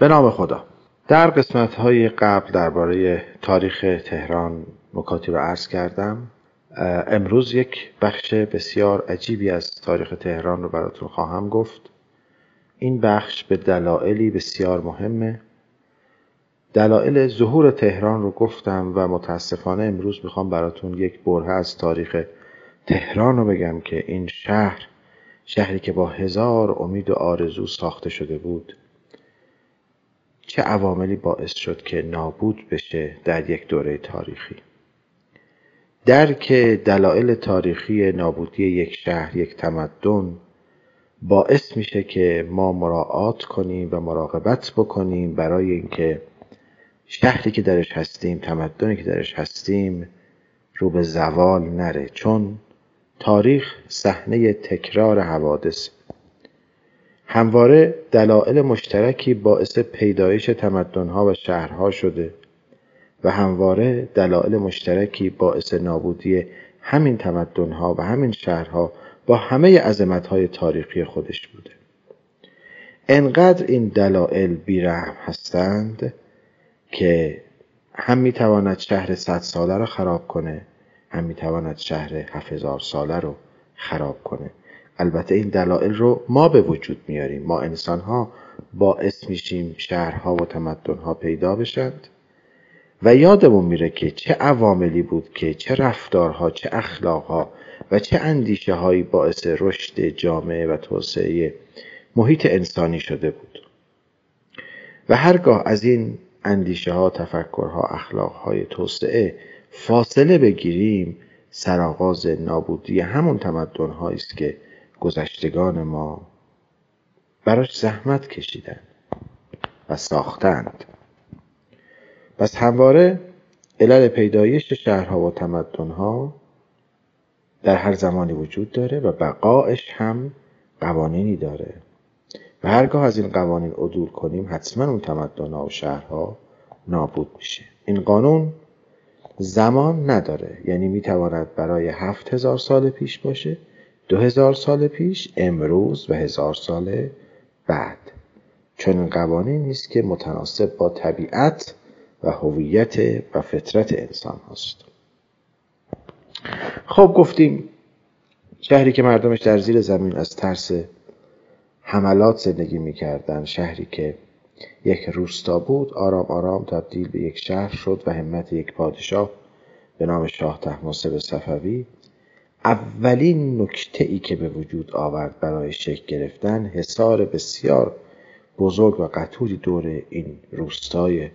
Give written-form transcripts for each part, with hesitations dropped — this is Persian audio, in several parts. به نام خدا. در قسمت‌های قبل درباره تاریخ تهران نکاتی را عرض کردم. امروز یک بخش بسیار عجیبی از تاریخ تهران رو براتون خواهم گفت. این بخش به دلایلی بسیار مهمه. دلایل ظهور تهران رو گفتم و متاسفانه امروز میخوام براتون یک برهه از تاریخ تهران رو بگم که این شهری که با هزار امید و آرزو ساخته شده بود، چه عواملی باعث شد که نابود بشه در یک دوره تاریخی. درک دلایل تاریخی نابودی یک شهر، یک تمدن، باعث میشه که ما مراعات کنیم و مراقبت بکنیم برای اینکه شهری که درش هستیم، تمدنی که درش هستیم رو به زوال نره، چون تاریخ صحنه تکرار حوادث. همواره دلایل مشترکی باعث پیدایش تمدن‌ها و شهرها شده و همواره دلایل مشترکی باعث نابودی همین تمدن‌ها و همین شهرها با همه عظمت‌های تاریخی خودش بوده. انقدر این دلایل بی‌رحم هستند که هم میتواند شهر 100 ساله رو خراب کنه، هم میتواند شهر 7000 ساله رو خراب کنه. البته این دلایل رو ما به وجود میاریم، ما انسان‌ها باعث میشیم شهرها و تمدن‌ها پیدا بشند و یادمون میره که چه عواملی بود که چه رفتارها، چه اخلاقها و چه اندیشه‌هایی باعث رشد جامعه و توسعه محیط انسانی شده بود. و هرگاه از این اندیشه‌ها، تفکرها، اخلاقهای توسعه فاصله بگیریم، سرآغاز نابودی همون تمدن‌هایی است که گذشتگان ما براش زحمت کشیدن و ساختند. پس همواره علل پیدایش شهرها و تمدنها در هر زمانی وجود داره و بقایش هم قوانینی داره و هرگاه از این قوانین عدول کنیم، حتما اون تمدنها و شهرها نابود میشه. این قانون زمان نداره، یعنی میتواند برای 7000 سال پیش باشه، 2000 سال پیش، امروز و 1000 سال بعد. چون قوانینی است که متناسب با طبیعت و هویت و فطرت انسان هست. خب گفتیم شهری که مردمش در زیر زمین از ترس حملات زندگی می‌کردند، شهری که یک روستا بود، آرام آرام تبدیل به یک شهر شد و همت یک پادشاه به نام شاه طهماسب صفوی، اولین نکته‌ای که به وجود آورد برای شکل گرفتن حصار بسیار بزرگ و قطوری دور این روستای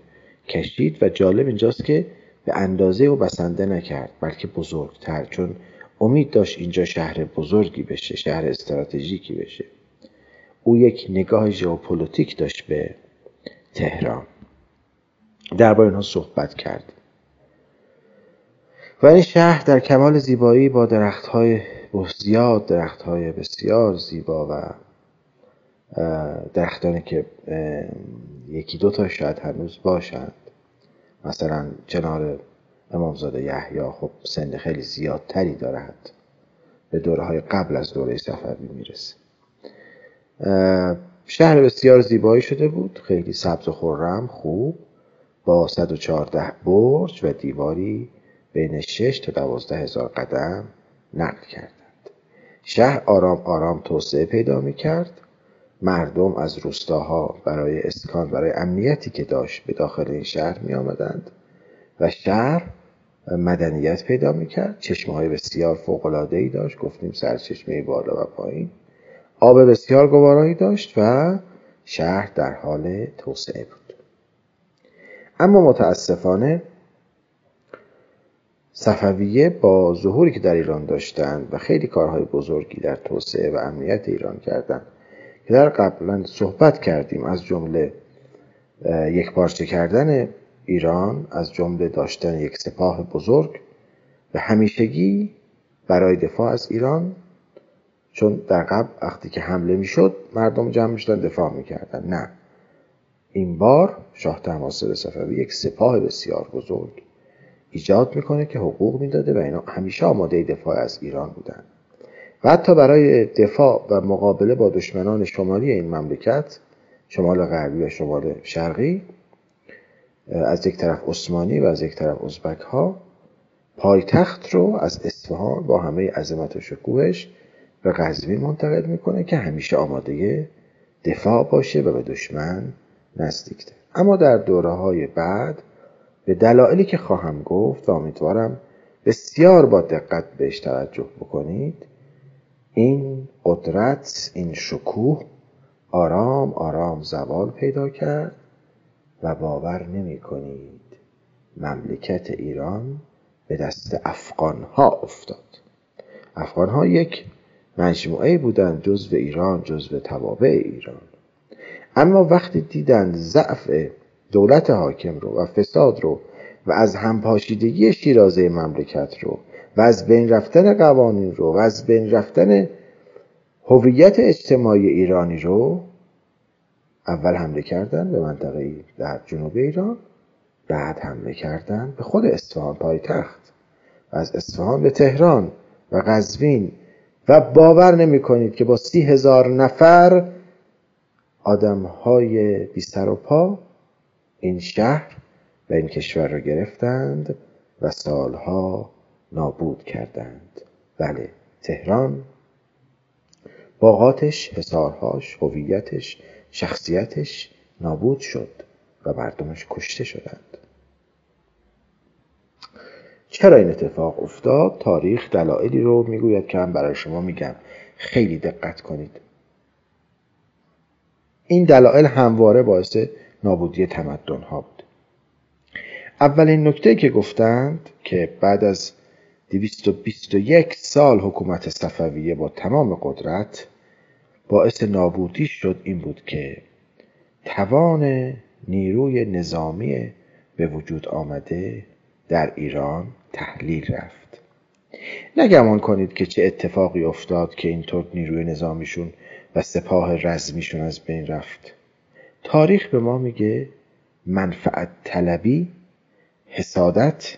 کشید و جالب اینجاست که به اندازه او بسنده نکرد، بلکه بزرگتر، چون امید داشت اینجا شهر بزرگی بشه، شهر استراتژیکی بشه. او یک نگاه ژئوپلیتیک داشت به تهران. درباره اینها صحبت کردیم. و این شهر در کمال زیبایی با درخت‌های بسیار زیبا و درختانی که یکی دو تا شاید هنوز باشند، مثلا چنار امامزاده یحیی خب سن خیلی زیادتری دارد، به دوره‌های قبل از دوره صفوی میرسه. شهر بسیار زیبایی شده بود، خیلی سبز و خرم، خوب، با 114 برج و دیواری بین 6 تا 12000 قدم نقل کردند. شهر آرام آرام توسعه پیدا می‌کرد. مردم از روستاها برای اسکان، برای امنیتی که داشت، به داخل این شهر می‌آمدند و شهر مدنیت پیدا می‌کرد. چشمه‌های بسیار فوق‌العاده‌ای داشت، گفتیم سرچشمه بالا و پایین، آب بسیار گوارایی داشت و شهر در حال توسعه بود. اما متأسفانه صفویه با ظهوری که در ایران داشتند و خیلی کارهای بزرگی در توسعه و امنیت ایران کردند که در قبلا صحبت کردیم، از جمله یکپارچه کردن ایران، از جمله داشتن یک سپاه بزرگ و همیشگی برای دفاع از ایران، چون در قبل وقتی که حمله میشد مردم جمع میشدن دفاع میکردن. نه، این بار شاه طهماسب صفوی یک سپاه بسیار بزرگ ایجاد میکنه که حقوق میداده و اینا همیشه آماده دفاع از ایران بودن و حتی برای دفاع و مقابله با دشمنان شمالی این مملکت، شمال غربی و شمال شرقی، از یک طرف عثمانی و از یک طرف ازبک ها، پایتخت رو از اصفهان با همه عظمت و شکوهش به قزوین منتقل میکنه که همیشه آماده دفاع باشه و به دشمن نزدیک‌تر. اما در دوره‌های بعد به دلایلی که خواهم گفت و امیدوارم بسیار با دقت بهش توجه بکنید، این قدرت، این شکوه آرام آرام زوال پیدا کرد و باور نمی‌کنید مملکت ایران به دست افغان‌ها افتاد. افغان‌ها یک مجموعه بودند جزو ایران، جزو توابع ایران، اما وقتی دیدن ضعف دولت حاکم رو و فساد رو و از همپاشیدگی شیرازه مملکت رو و از بین رفتن قوانین رو و از بین رفتن هویت اجتماعی ایرانی رو، اول حمله کردن به منطقه در جنوب ایران، بعد حمله کردن به خود اصفهان پایتخت و از اصفهان به تهران و قزوین و باور نمی کنید که با 30,000 نفر آدم‌های بی سر و پا این شهر و این کشور را گرفتند و سالها نابود کردند. بله، تهران باغاتش، حصارهاش، هویتش، شخصیتش نابود شد و مردمش کشته شدند. چرا این اتفاق افتاد؟ تاریخ دلایلی رو میگوید که من برای شما میگم، خیلی دقت کنید. این دلایل همواره باعث نابودی تمدن ها بود. اولین نکته که گفتند که بعد از 221 سال حکومت صفویه با تمام قدرت باعث نابودی شد، این بود که توان نیروی نظامی به وجود آمده در ایران تحلیل رفت. نگمان کنید که چه اتفاقی افتاد که اینطور نیروی نظامیشون و سپاه رزمیشون از بین رفت. تاریخ به ما میگه منفعت طلبی، حسادت،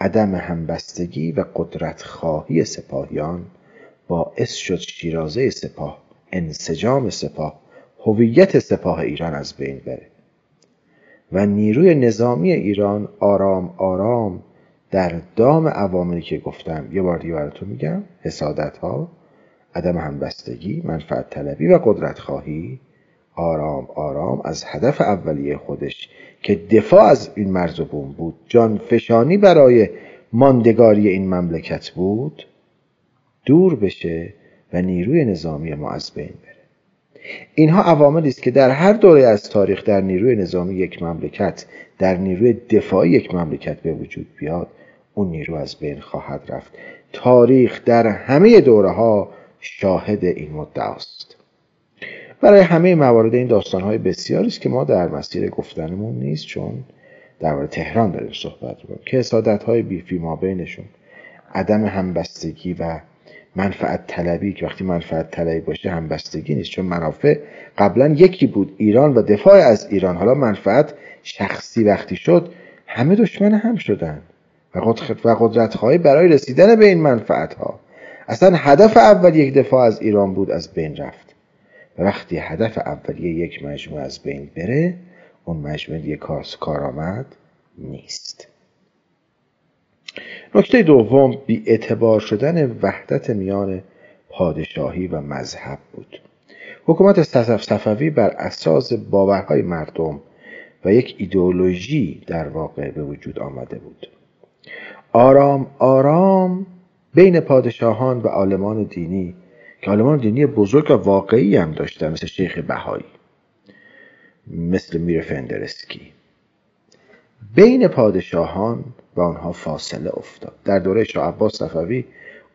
عدم همبستگی و قدرت خواهی سپاهیان باعث شد شیرازه سپاه، انسجام سپاه، هویت سپاه ایران از بین بره و نیروی نظامی ایران آرام آرام در دام عواملی که گفتم، یه بار دیگه براتون میگم، حسادت ها، عدم همبستگی، منفعت طلبی و قدرت خواهی، آرام آرام از هدف اولیه خودش که دفاع از این مرز و بوم بود، جانفشانی برای ماندگاری این مملکت بود، دور بشه و نیروی نظامی ما از بین بره. اینها عواملی است که در هر دوره از تاریخ در نیروی نظامی یک مملکت، در نیروی دفاعی یک مملکت به وجود بیاد، اون نیرو از بین خواهد رفت. تاریخ در همه دوره‌ها شاهد این مدعاست. برای همه موارد این داستان‌های بسیاری است که ما در مسیر گفتنمون نیست، چون در مورد تهران داریم صحبت می‌کنیم که حسادت‌های بی‌فی مابینشون، عدم همبستگی و منفعت طلبی، که وقتی منفعت طلبی باشه همبستگی نیست، چون منافع قبلا یکی بود، ایران و دفاع از ایران، حالا منفعت شخصی وقتی شد همه دشمن هم شدن و قدرت خواهی برای رسیدن به این منفعت ها. اصلا هدف اول یک دفاع از ایران بود، از بین رفت. و وقتی هدف اولیه یک مجموعه از بین بره، اون مجموعه دیگه کارآمد نیست. نکته دوم، بی‌اعتبار شدن وحدت میان پادشاهی و مذهب بود. حکومت صفوی بر اساس باورهای مردم و یک ایدئولوژی در واقع به وجود آمده بود. آرام آرام بین پادشاهان و عالمان دینی، که عالمان دینی بزرگ و واقعی هم داشتن، مثل شیخ بهایی، مثل میر فندرسکی، بین پادشاهان و آنها فاصله افتاد. در دوره شاه عباس صفوی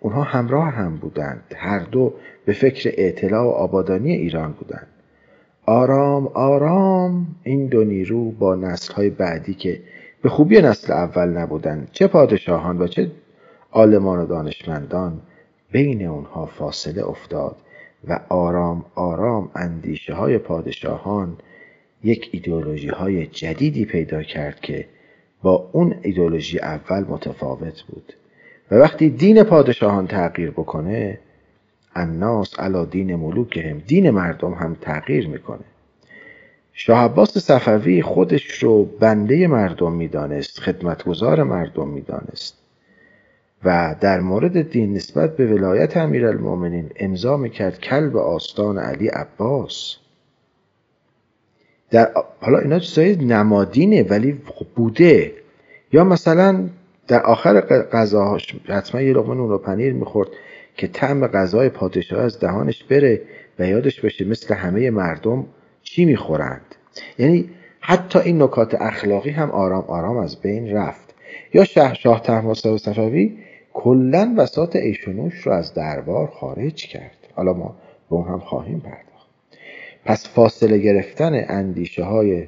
اونها همراه هم بودند. هر دو به فکر اعتلاع و آبادانی ایران بودند. آرام آرام این دو نیرو با نسل‌های بعدی که به خوبی نسل اول نبودند، چه پادشاهان و چه عالمان و دانشمندان، بین اونها فاصله افتاد و آرام آرام اندیشه های پادشاهان یک ایدئولوژی های جدیدی پیدا کرد که با اون ایدئولوژی اول متفاوت بود. و وقتی دین پادشاهان تغییر بکنه، الناس علی دین ملوکهم، دین مردم هم تغییر میکنه. شاه عباس صفوی خودش رو بنده مردم میدانست، خدمتگزار مردم میدانست و در مورد دین نسبت به ولایت امیرالمومنین امضا میکرد کلب آستان علی عباس. حالا اینا چیزای نمادینه ولی بوده. یا مثلا در آخر غذاهاش حتما یه لقمه نون و پنیر میخورد که طعم غذای پادشاه از دهانش بره و یادش بشه مثل همه مردم چی میخورند. یعنی حتی این نکات اخلاقی هم آرام آرام از بین رفت. یا شاه طهماسب صفوی کلن وساط ایشونوش رو از دربار خارج کرد. حالا ما به اون هم خواهیم پرداخت. پس فاصله گرفتن اندیشه های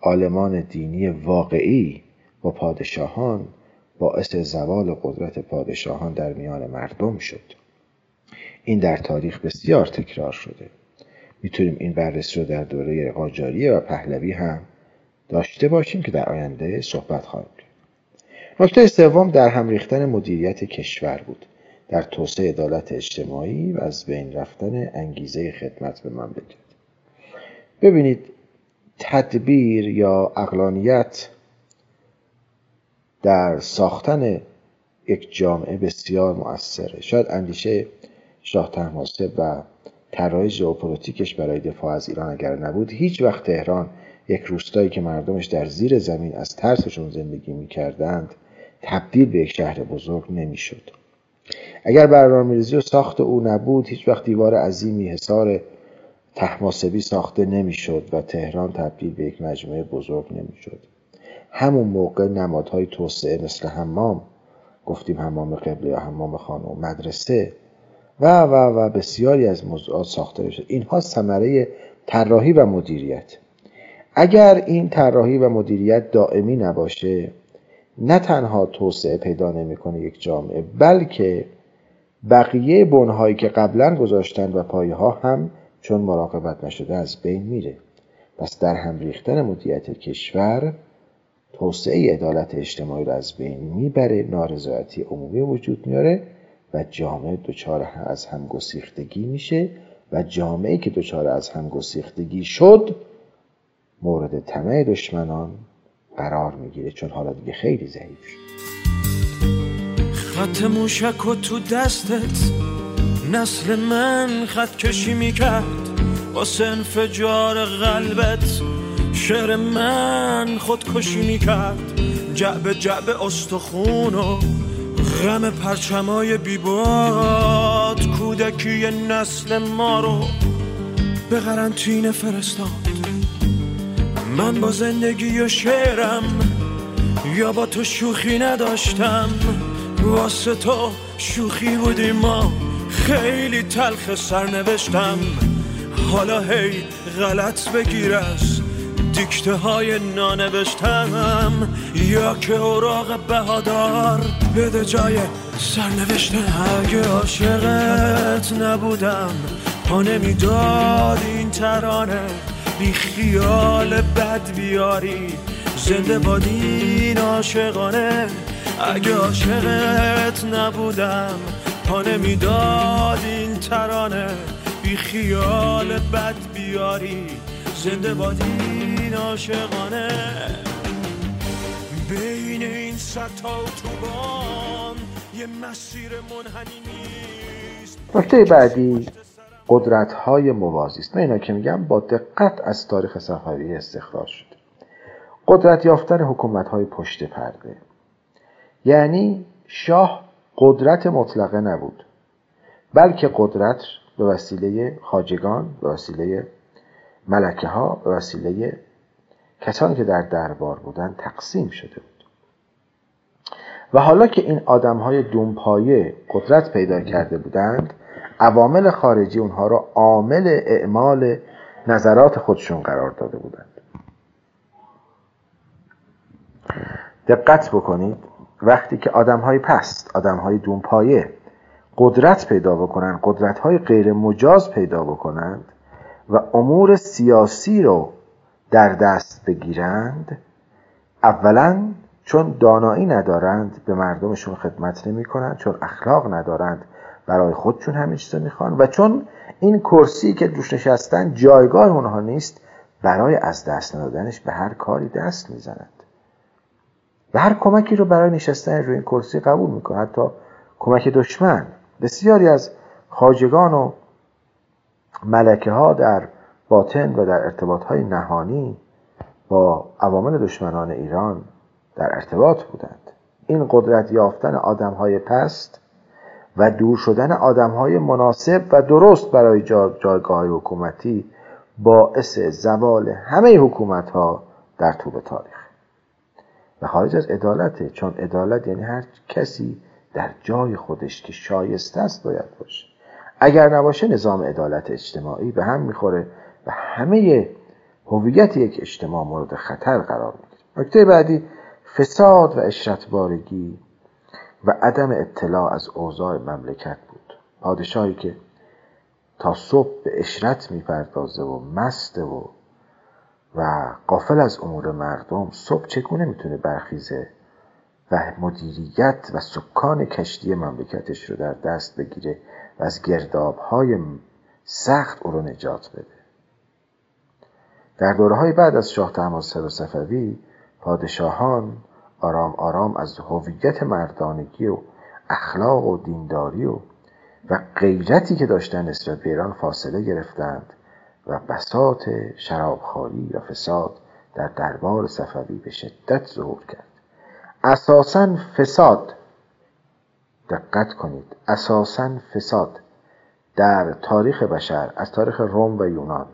عالمان دینی واقعی با پادشاهان باعث زوال قدرت پادشاهان در میان مردم شد. این در تاریخ بسیار تکرار شده. میتونیم این بررسی رو در دوره قاجاریه و پهلوی هم داشته باشیم که در آینده صحبت خواهیم کرد. نکته سوم در هم ریختن مدیریت کشور بود، در توسعه عدالت اجتماعی و از بین رفتن انگیزه خدمت به مملکت. ببینید، تدبیر یا عقلانیت در ساختن یک جامعه بسیار مؤثره. شاید اندیشه شاه طهماسب و طراحی ژئوپلیتیکش برای دفاع از ایران اگر نبود، هیچ وقت تهران، یک روستایی که مردمش در زیر زمین از ترسشون زندگی می‌کردند، تبدیل به یک شهر بزرگ نمی‌شد. اگر برنامه‌ریزی و ساخت او نبود، هیچ وقت دیوار عظیمی حصار طهماسبی ساخته نمی‌شد و تهران تبدیل به یک مجموعه بزرگ نمی‌شد. همون موقع نمادهای توسعه مثل حمام، گفتیم حمام قبله یا حمام خانه و مدرسه و و و بسیاری از موضوعات ساخته شد. اینها ثمره طراحی و مدیریت. اگر این طراحی و مدیریت دائمی نباشه، نه تنها توسعه پیدا نمی‌کنه یک جامعه، بلکه بقیه بن‌هایی که قبلا گذاشتن و پایه‌ها هم چون مراقبت نشده از بین میره. پس در هم ریختن مدیریت کشور توسعه عدالت اجتماعی رو از بین میبره، نارضایتی عمومی وجود میاره و جامعه دچار از همگسیختگی میشه و جامعه که دچار از همگسیختگی شد مورد طمع دشمنان قرار میگیره، چون حالا دیگه خیلی ضعیف شد. خط موشکو تو دستت نسل من خط کشی میکرد، واسه انفجار قلبت شعر من خودکشی میکرد. جعبه جعبه استخون و غم پرچمای بیباد کودکی نسل ما رو به قرنطینه فرستاد. من با زندگی و شعرم یا با تو شوخی نداشتم، واسه تو شوخی بودی، ما خیلی تلخ سرنوشتم. حالا هی غلط بگیر از دیکته های نانوشتم، یا که اوراق بهادار بده جای سرنوشتم. اگه عاشقت نبودم پا نمیداد این ترانه، بی خیال بد بیاری زنده بادین عاشقانه. اگه عاشقت نبودم پا نمیداد این ترانه، بی خیال بد بیاری زنده بادین عاشقانه. بین این ستا اتوبان یه مسیر منحنی نیست. نکته بعدی قدرت‌های موازی است. من اینا که میگم با دقت از تاریخ صفوی استخراج شده. قدرت یافتن حکومت‌های پشت پرده، یعنی شاه قدرت مطلقه نبود، بلکه قدرت به وسیله خواجگان، به وسیله ملکه‌ها، به وسیله کسانی که در دربار بودند تقسیم شده بود. و حالا که این آدم‌های دونپایه قدرت پیدا کرده بودند، عوامل خارجی اونها را عامل اعمال نظرات خودشون قرار داده بودند. دقت بکنید، وقتی که آدم‌های پست، آدم‌های دونپایه قدرت پیدا بکنند، قدرت‌های غیر مجاز پیدا بکنند و امور سیاسی رو در دست بگیرند، اولاً چون دانایی ندارند به مردمشون خدمت نمی کنند، چون اخلاق ندارند برای خودشون همین چیزا میخوان، و چون این کرسی که روش نشستن جایگاه اونها نیست، برای از دست ندادنش به هر کاری دست میزنند و هر کمکی رو برای نشستن روی این کرسی قبول میکنند، حتی کمک دشمن. بسیاری از خواجگان و ملکه ها در باطن و در ارتباط های نهانی با عوامل دشمنان ایران در ارتباط بودند. این قدرت یافتن آدم های پست و دور شدن آدم های مناسب و درست برای جایگاه حکومتی باعث زوال همه حکومت ها در طول تاریخ و خارج از عدالته، چون عدالت یعنی هر کسی در جای خودش که شایسته است باید باشه. اگر نباشه نظام عدالت اجتماعی به هم میخوره و همه هویت یک اجتماع مورد خطر قرار میگیره. نکته بعدی، فساد و اشرتبارگی و عدم اطلاع از اوضاع مملکت بود. پادشاهی که تا صبح به اشرت میپردازه و مسته و غافل از امور مردم، صبح چگونه میتونه برخیزه و مدیریت و سکان کشتی مملکتش رو در دست بگیره و از گرداب‌های سخت او رو نجات بده؟ در دوره‌های بعد از شاه طهماسب صفوی، پادشاهان آرام آرام از هویت مردانگی و اخلاق و دینداری و غیرتی که داشتن نسبت به ایران فاصله گرفتند و بساط شرابخواری و فساد در دربار صفوی به شدت ظهور کرد. اساساً فساد، دقت کنید، اساساً فساد در تاریخ بشر از تاریخ روم و یونان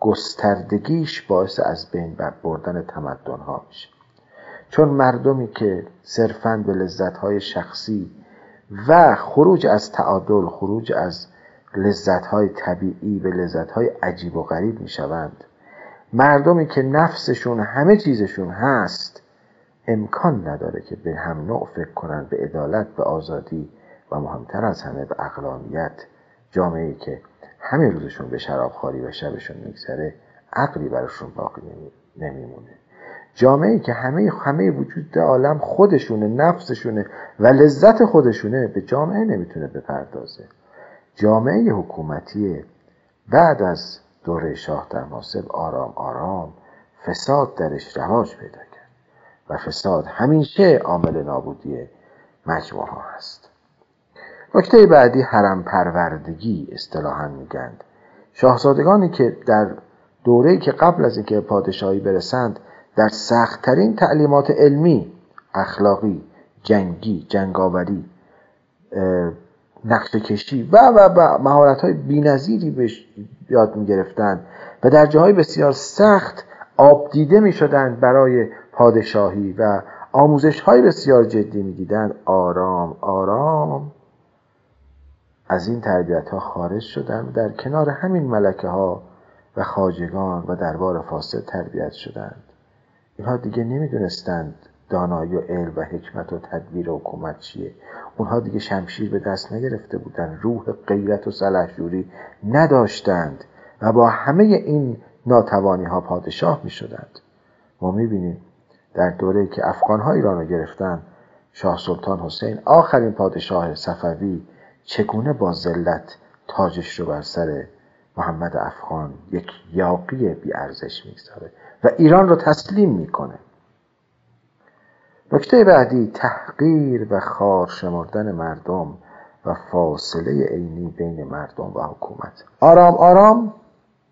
گستردگیش باعث از بین بردن تمدن‌ها میشه، چون مردمی که صرفاً به لذت‌های شخصی و خروج از تعادل، خروج از لذت‌های طبیعی به لذت‌های عجیب و غریب میشوند، مردمی که نفسشون همه چیزشون هست، امکان نداره که به هم نوع فکر کنن، به عدالت، به آزادی و مهمتر از همه به عقلانیت. جامعه‌ای که همه روزشون به شرابخواری و شبشون میگذره، عقلی براشون باقی نمیمونه. جامعه‌ای که همه وجود عالم خودشونه، نفسشونه و لذت خودشونه، به جامعه نمیتونه بپردازه. جامعه حکومتی بعد از دوره شاه طهماسب آرام آرام فساد درش رواج پیدا کرد و فساد همیشه عامل نابودی مجموعه ها هست. نکته بعدی، حرم پروردگی اصطلاحاً میگند. شاهزادگانی که در دوره‌ای که قبل از اینکه پادشاهی برسند، در سخت‌ترین تعلیمات علمی، اخلاقی، جنگی، جنگاوری، نقشه‌کشی و مهارت‌های بی‌نظیری به یاد می‌گرفتند و در جاهای بسیار سخت آبدیده می‌شدند برای پادشاهی و آموزش‌های بسیار جدی می‌دیدند. آرام آرام از این تربیت‌ها خارج شدند و در کنار همین ملکه‌ها و خواجگان و دربار فاسد تربیت شدند. اینها دیگه نمیدونستند دانایی و علم و حکمت و تدبیر و حکومت چیه. اونها دیگه شمشیر به دست نگرفته بودند، روح غیرت و سلحجوری نداشتند و با همه این ناتوانی‌ها پادشاه می‌شدند. ما می‌بینیم در دوره‌ای که افغان‌ها ایران رو گرفتن، شاه سلطان حسین آخرین پادشاه صفوی چگونه با ذلت تاجش رو بر سر محمد افغان، یک یاغی بی‌ارزش می‌گذاره و ایران رو تسلیم می‌کنه. نکته بعدی، تحقیر و خوار شمردن مردم و فاصله عینی بین مردم و حکومت. آرام آرام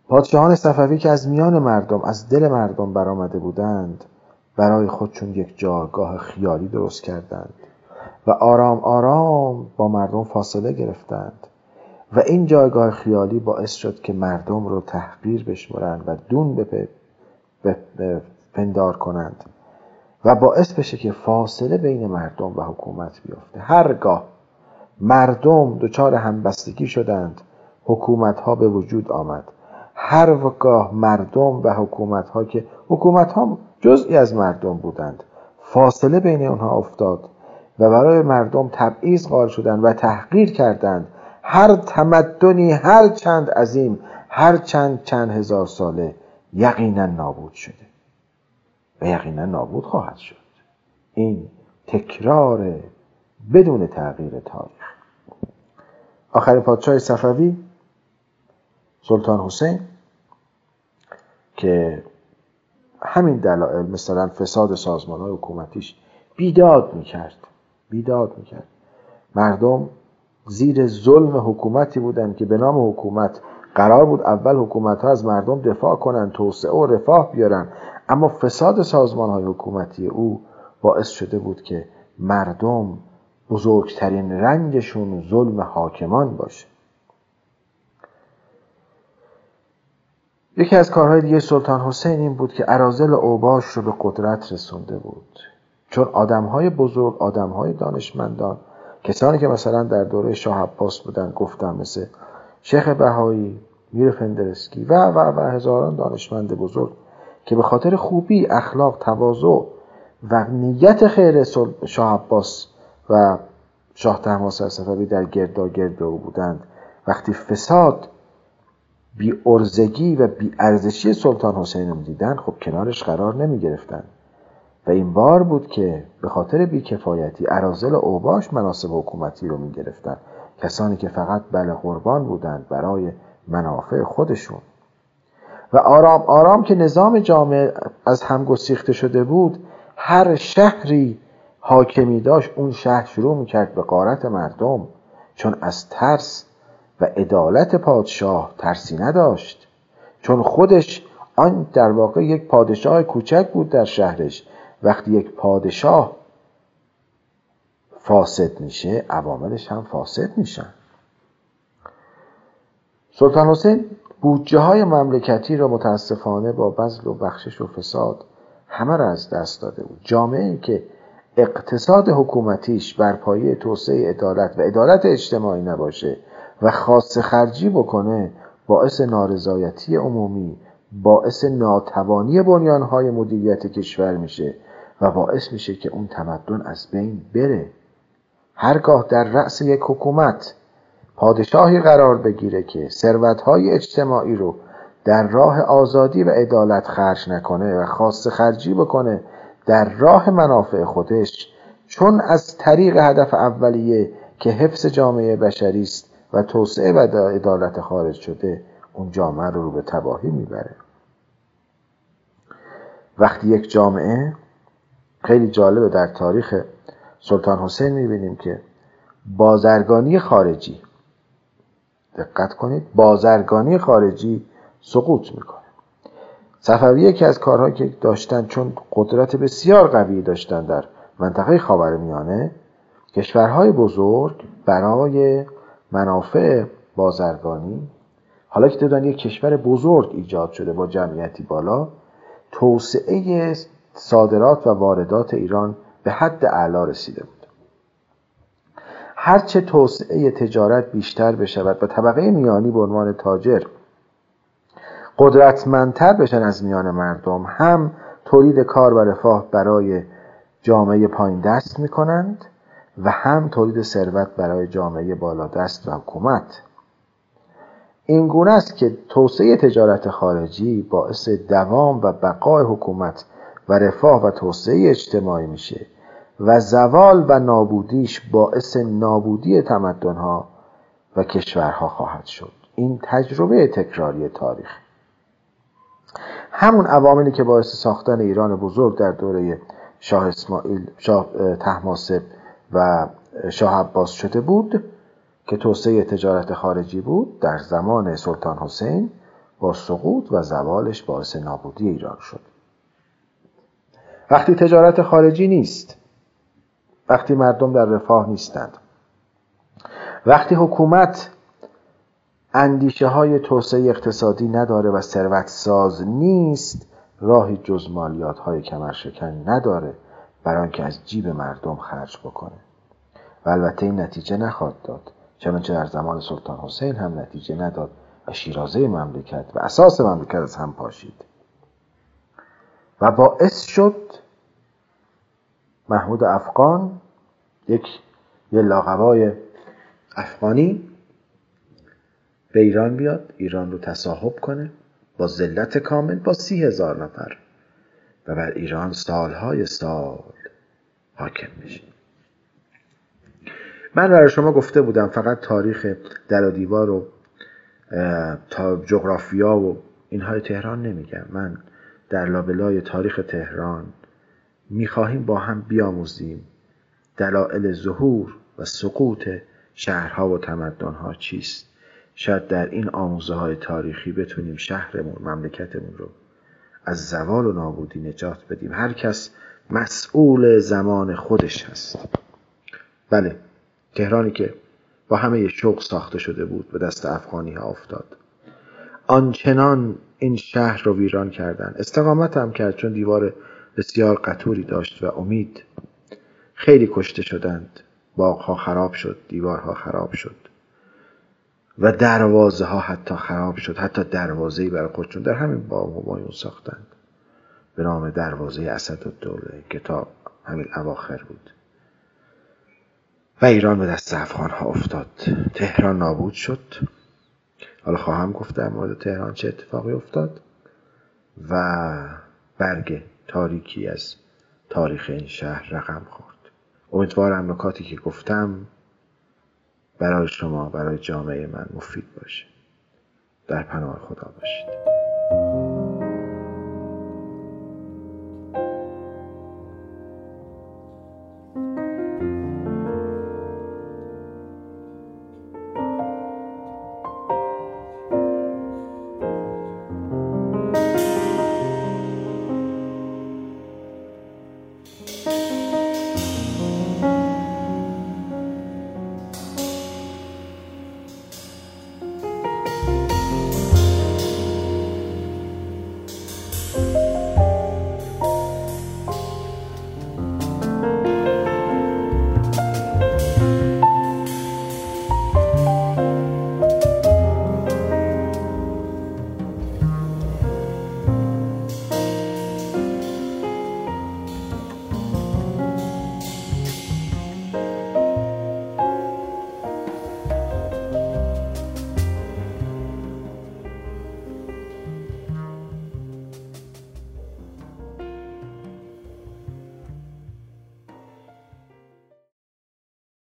پادشاهان صفوی که از میان مردم، از دل مردم برآمده بودند، برای خودشون یک جایگاه خیالی درست کردند و آرام آرام با مردم فاصله گرفتند و این جایگاه خیالی باعث شد که مردم رو تحقیر بشمرند و دون بپندار کنند و باعث بشه که فاصله بین مردم و حکومت بیفته. هرگاه مردم دچار همبستگی شدند، حکومت‌ها به وجود آمد. هرگاه مردم و حکومت‌ها که حکومت‌ها جزئی از مردم بودند، فاصله بین آنها افتاد و برای مردم تبعیض قائل شدند و تحقیر کردند. هر تمدنی هر چند عظیم، هر چند هزار ساله یقینا نابود شده و یقینا نابود خواهد شد. این تکرار بدون تغییر تاریخ. آخرین پادشاه صفوی سلطان حسین که همین دلایل مثلا فساد سازمان‌های حکومتیش بیداد می‌کرد. مردم زیر ظلم حکومتی بودند که به نام حکومت قرار بود اول حکومت‌ها از مردم دفاع کنند، توسعه و رفاه بیارن، اما فساد سازمان‌های حکومتی او باعث شده بود که مردم بزرگترین رنجشون ظلم حاکمان باشه. یکی از کارهای دیگه سلطان حسین این بود که اراذل اوباش رو به قدرت رسونده بود، چون آدم‌های بزرگ، آدم‌های دانشمندان، کسانی که مثلا در دوره شاه عباس بودن، گفتم مثل شیخ بهایی، میر فندرسکی و هزاران دانشمند بزرگ که به خاطر خوبی، اخلاق، تواضع و نیت خیر شاه عباس و شاه طهماسب صفوی در گرداگرد او بودند، وقتی فساد، بی ارزگی و بی ارزشی سلطان حسین رو دیدن، خب کنارش قرار نمی گرفتن و این بار بود که به خاطر بی کفایتی اراذل اوباش مناصب حکومتی رو می گرفتن، کسانی که فقط قربان بودند برای منافع خودشون. و آرام آرام که نظام جامعه از هم گسیخته شده بود، هر شهری حاکمی داشت اون شهر شروع میکرد به غارت مردم، چون از ترس و عدالت پادشاه ترسی نداشت، چون خودش آن در واقع یک پادشاه کوچک بود در شهرش. وقتی یک پادشاه فاسد میشه، عواملش هم فاسد میشن. سلطان حسین بودجه های مملکتی را متاسفانه با بذل و بخشش و فساد همه را از دست داده بود. جامعه که اقتصاد حکومتیش بر پایه توسعه عدالت و عدالت اجتماعی نباشه و خاص خرجی بکنه، باعث نارضایتی عمومی، باعث ناتوانی بنیانهای مدیریت کشور میشه و باعث میشه که اون تمدن از بین بره. هرگاه در رأس یک حکومت پادشاهی قرار بگیره که ثروت‌های اجتماعی رو در راه آزادی و عدالت خرج نکنه و خاص خرجی بکنه در راه منافع خودش، چون از طریق هدف اولیه که حفظ جامعه بشری است و توسعه و عدالت خارج شده، اون جامعه رو به تباهی میبره. وقتی یک جامعه، خیلی جالبه در تاریخ سلطان حسین میبینیم که بازرگانی خارجی، دقت کنید، بازرگانی خارجی سقوط میکنه. صفویه که از کارهایی که داشتن، چون قدرت بسیار قوی داشتن در منطقه خاورمیانه، کشورهای بزرگ برای منافع بازرگانی، حالا که دیدن یک کشور بزرگ ایجاد شده با جمعیتی بالا، توسعه صادرات و واردات ایران به حد اعلا رسیده بود. هرچه توسعه تجارت بیشتر بشود و طبقه میانی به عنوان تاجر قدرتمندتر بشن از میان مردم، هم تولید کار و رفاه برای جامعه پایین دست می کنند و هم تولید ثروت برای جامعه بالادست و حکومت. این گونه است که توسعه تجارت خارجی باعث دوام و بقای حکومت و رفاه و توسعه اجتماعی میشه و زوال و نابودیش باعث نابودی تمدنها و کشورها خواهد شد. این تجربه تکراری تاریخ، همون عواملی که باعث ساختن ایران بزرگ در دوره شاه اسماعیل، شاه طهماسب و شاه عباس شده بود که توسعه تجارت خارجی بود، در زمان سلطان حسین با سقوط و زوالش باعث نابودی ایران شد. وقتی تجارت خارجی نیست، وقتی مردم در رفاه نیستند، وقتی حکومت اندیشه های توسعه اقتصادی نداره و ثروت ساز نیست، راهی جز مالیات های کمرشکن نداره برای آنکه از جیب مردم خرج بکنه. و البته این نتیجه نخواهد داد، چنانچه در زمان سلطان حسین هم نتیجه نداد و شیرازه مملکت و اساس مملکت از هم پاشید و باعث شد محمود افغان، یه لاغوای افغانی، به ایران بیاد، ایران رو تصاحب کنه با ذلت کامل، با 30,000 نفر، و بر ایران سالهای سال حاکم بشه. من برای شما گفته بودم فقط تاریخ در و دیوار و جغرافیا و اینهای تهران نمیگم، من در لابلای تاریخ تهران میخواهیم با هم بیاموزیم دلایل ظهور و سقوط شهرها و تمدنها چیست. شاید در این آموزه‌های تاریخی بتونیم شهرمون، مملکتمون رو از زوال و نابودی نجات بدیم. هر کس مسئول زمان خودش هست. بله، تهرانی که با همه شوق ساخته شده بود به دست افغانی ها افتاد. آنچنان این شهر رو ویران کردن. استقامت هم کرد چون دیوار بسیار قطوری داشت و امید. خیلی کشته شدند، باغها خراب شد، دیوارها خراب شد و دروازه ها حتی خراب شد. حتی دروازه‌ای برای خودشون در همین باغ همایون ساختند به نام دروازه اسدالدوله که تا همین اواخر بود و ایران به دست افغان ها افتاد. تهران نابود شد. حالا خواهم گفت در مورد تهران چه اتفاقی افتاد و برگ تاریکی از تاریخ این شهر رقم خورد. امیدوارم نکاتی که گفتم برای شما، برای جامعه من مفید باشه. در پناه خدا باشید.